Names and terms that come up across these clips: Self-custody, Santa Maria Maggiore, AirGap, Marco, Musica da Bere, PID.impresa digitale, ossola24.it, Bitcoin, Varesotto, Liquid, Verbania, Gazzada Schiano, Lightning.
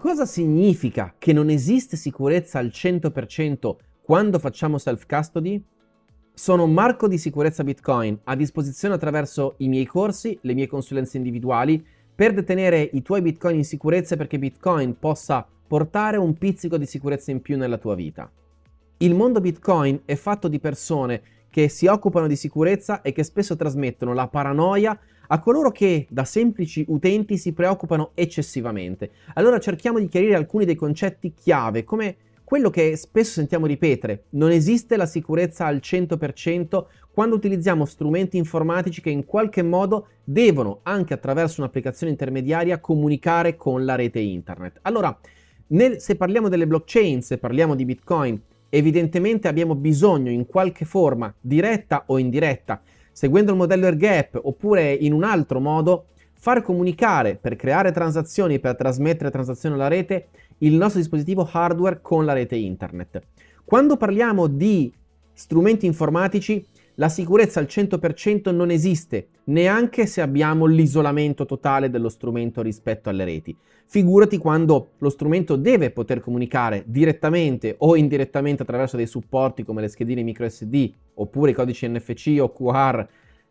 Cosa significa che non esiste sicurezza al 100% quando facciamo self-custody? Sono Marco di Sicurezza Bitcoin, a disposizione attraverso i miei corsi, le mie consulenze individuali, per detenere i tuoi Bitcoin in sicurezza perché Bitcoin possa portare un pizzico di sicurezza in più nella tua vita. Il mondo Bitcoin è fatto di persone che si occupano di sicurezza e che spesso trasmettono la paranoia a coloro che da semplici utenti si preoccupano eccessivamente. Allora cerchiamo di chiarire alcuni dei concetti chiave, come quello che spesso sentiamo ripetere: non esiste la sicurezza al 100% quando utilizziamo strumenti informatici che in qualche modo devono, anche attraverso un'applicazione intermediaria, comunicare con la rete internet. Allora, se parliamo delle blockchain, se parliamo di Bitcoin, evidentemente abbiamo bisogno in qualche forma, diretta o indiretta, seguendo il modello AirGap oppure in un altro modo, far comunicare per creare transazioni, per trasmettere transazioni alla rete, il nostro dispositivo hardware con la rete internet. Quando parliamo di strumenti informatici, la sicurezza al 100% non esiste, neanche se abbiamo l'isolamento totale dello strumento rispetto alle reti. Figurati quando lo strumento deve poter comunicare direttamente o indirettamente attraverso dei supporti come le schedine micro SD oppure i codici NFC o QR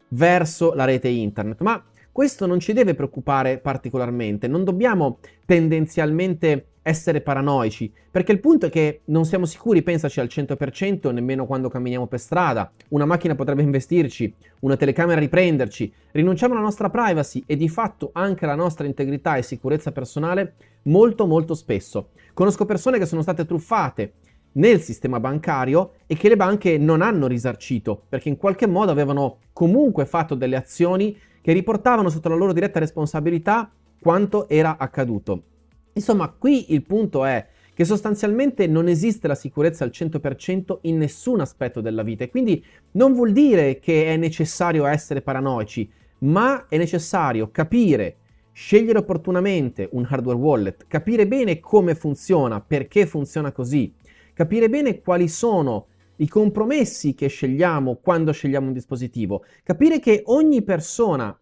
verso la rete internet. Ma questo non ci deve preoccupare particolarmente, non dobbiamo tendenzialmente essere paranoici, perché il punto è che non siamo sicuri, pensaci, al 100% nemmeno quando camminiamo per strada. Una macchina potrebbe investirci, una telecamera riprenderci, rinunciamo alla nostra privacy e di fatto anche alla nostra integrità e sicurezza personale molto spesso. Conosco persone che sono state truffate nel sistema bancario e che le banche non hanno risarcito, perché in qualche modo avevano comunque fatto delle azioni che riportavano sotto la loro diretta responsabilità quanto era accaduto. Insomma, qui il punto è che sostanzialmente non esiste la sicurezza al 100% in nessun aspetto della vita, e quindi non vuol dire che è necessario essere paranoici, ma è necessario capire, scegliere opportunamente un hardware wallet, capire bene come funziona, perché funziona così, capire bene quali sono i compromessi che scegliamo quando scegliamo un dispositivo, capire che per ogni persona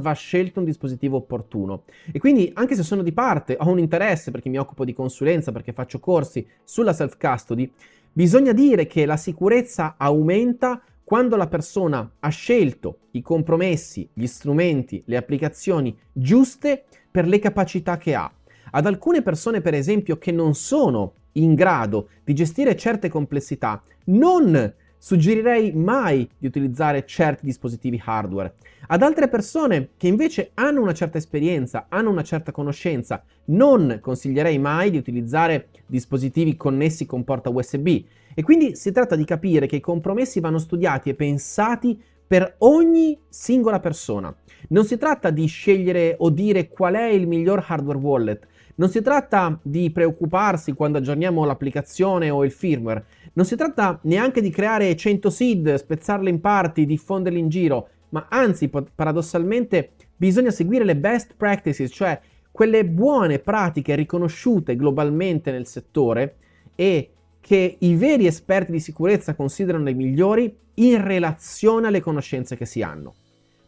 va scelto un dispositivo opportuno. E quindi, anche se sono di parte, ho un interesse perché mi occupo di consulenza, perché faccio corsi sulla self-custody, bisogna dire che la sicurezza aumenta quando la persona ha scelto i compromessi, gli strumenti, le applicazioni giuste per le capacità che ha. Ad alcune persone, per esempio, che non sono in grado di gestire certe complessità, non suggerirei mai di utilizzare certi dispositivi hardware. Ad altre persone che invece hanno una certa esperienza, hanno una certa conoscenza, non consiglierei mai di utilizzare dispositivi connessi con porta USB. E quindi si tratta di capire che i compromessi vanno studiati e pensati per ogni singola persona. Non si tratta di scegliere o dire qual è il miglior hardware wallet. Non si tratta di preoccuparsi quando aggiorniamo l'applicazione o il firmware. Non si tratta neanche di creare 100 seed, spezzarle in parti, diffonderle in giro, ma anzi, paradossalmente, bisogna seguire le best practices, cioè quelle buone pratiche riconosciute globalmente nel settore e che i veri esperti di sicurezza considerano le migliori in relazione alle conoscenze che si hanno.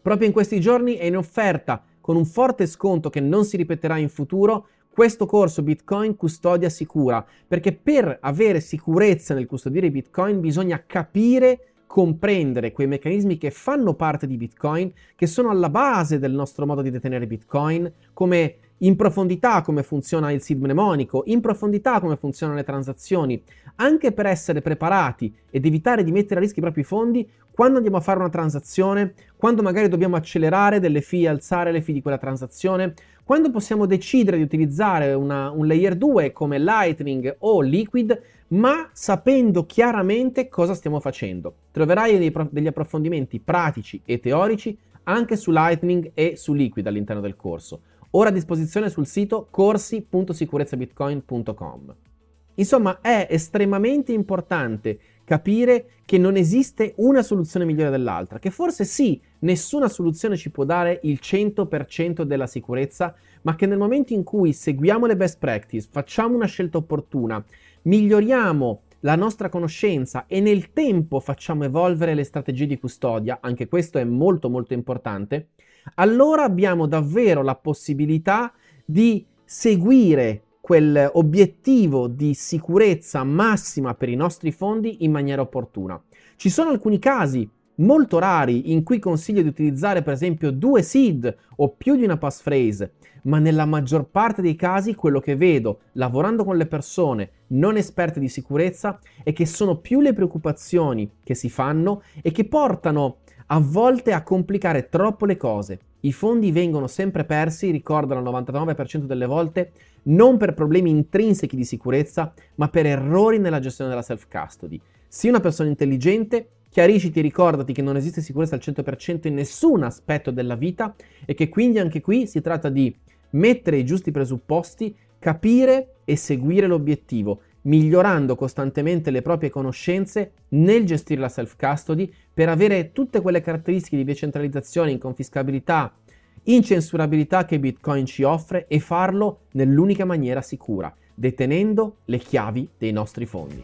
Proprio in questi giorni è in offerta, con un forte sconto che non si ripeterà in futuro, questo corso Bitcoin Custodia Sicura, perché per avere sicurezza nel custodire Bitcoin bisogna capire, comprendere quei meccanismi che fanno parte di Bitcoin, che sono alla base del nostro modo di detenere Bitcoin, come in profondità come funziona il seed mnemonico, in profondità come funzionano le transazioni, anche per essere preparati ed evitare di mettere a rischio i propri fondi quando andiamo a fare una transazione, quando magari dobbiamo accelerare delle fee, alzare le fee di quella transazione, quando possiamo decidere di utilizzare un layer 2 come Lightning o Liquid, ma sapendo chiaramente cosa stiamo facendo. Troverai degli approfondimenti pratici e teorici anche su Lightning e su Liquid all'interno del corso. Ora a disposizione sul sito corsi.sicurezzabitcoin.com. Insomma, è estremamente importante capire che non esiste una soluzione migliore dell'altra, che forse sì, nessuna soluzione ci può dare il 100% della sicurezza, ma che nel momento in cui seguiamo le best practice, facciamo una scelta opportuna, miglioriamo la nostra conoscenza e nel tempo facciamo evolvere le strategie di custodia, anche questo è molto importante, allora abbiamo davvero la possibilità di seguire quell'obiettivo di sicurezza massima per i nostri fondi in maniera opportuna. Ci sono alcuni casi molto rari in cui consiglio di utilizzare per esempio 2 SID o più di una passphrase, ma nella maggior parte dei casi quello che vedo lavorando con le persone non esperte di sicurezza è che sono più le preoccupazioni che si fanno e che portano a volte a complicare troppo le cose. I fondi vengono sempre persi, ricorda il 99% delle volte, non per problemi intrinsechi di sicurezza, ma per errori nella gestione della self-custody. Sii una persona intelligente, chiarisciti, ricordati che non esiste sicurezza al 100% in nessun aspetto della vita e che quindi anche qui si tratta di mettere i giusti presupposti, capire e seguire l'obiettivo, migliorando costantemente le proprie conoscenze nel gestire la self-custody per avere tutte quelle caratteristiche di decentralizzazione, inconfiscabilità, incensurabilità che Bitcoin ci offre e farlo nell'unica maniera sicura, detenendo le chiavi dei nostri fondi.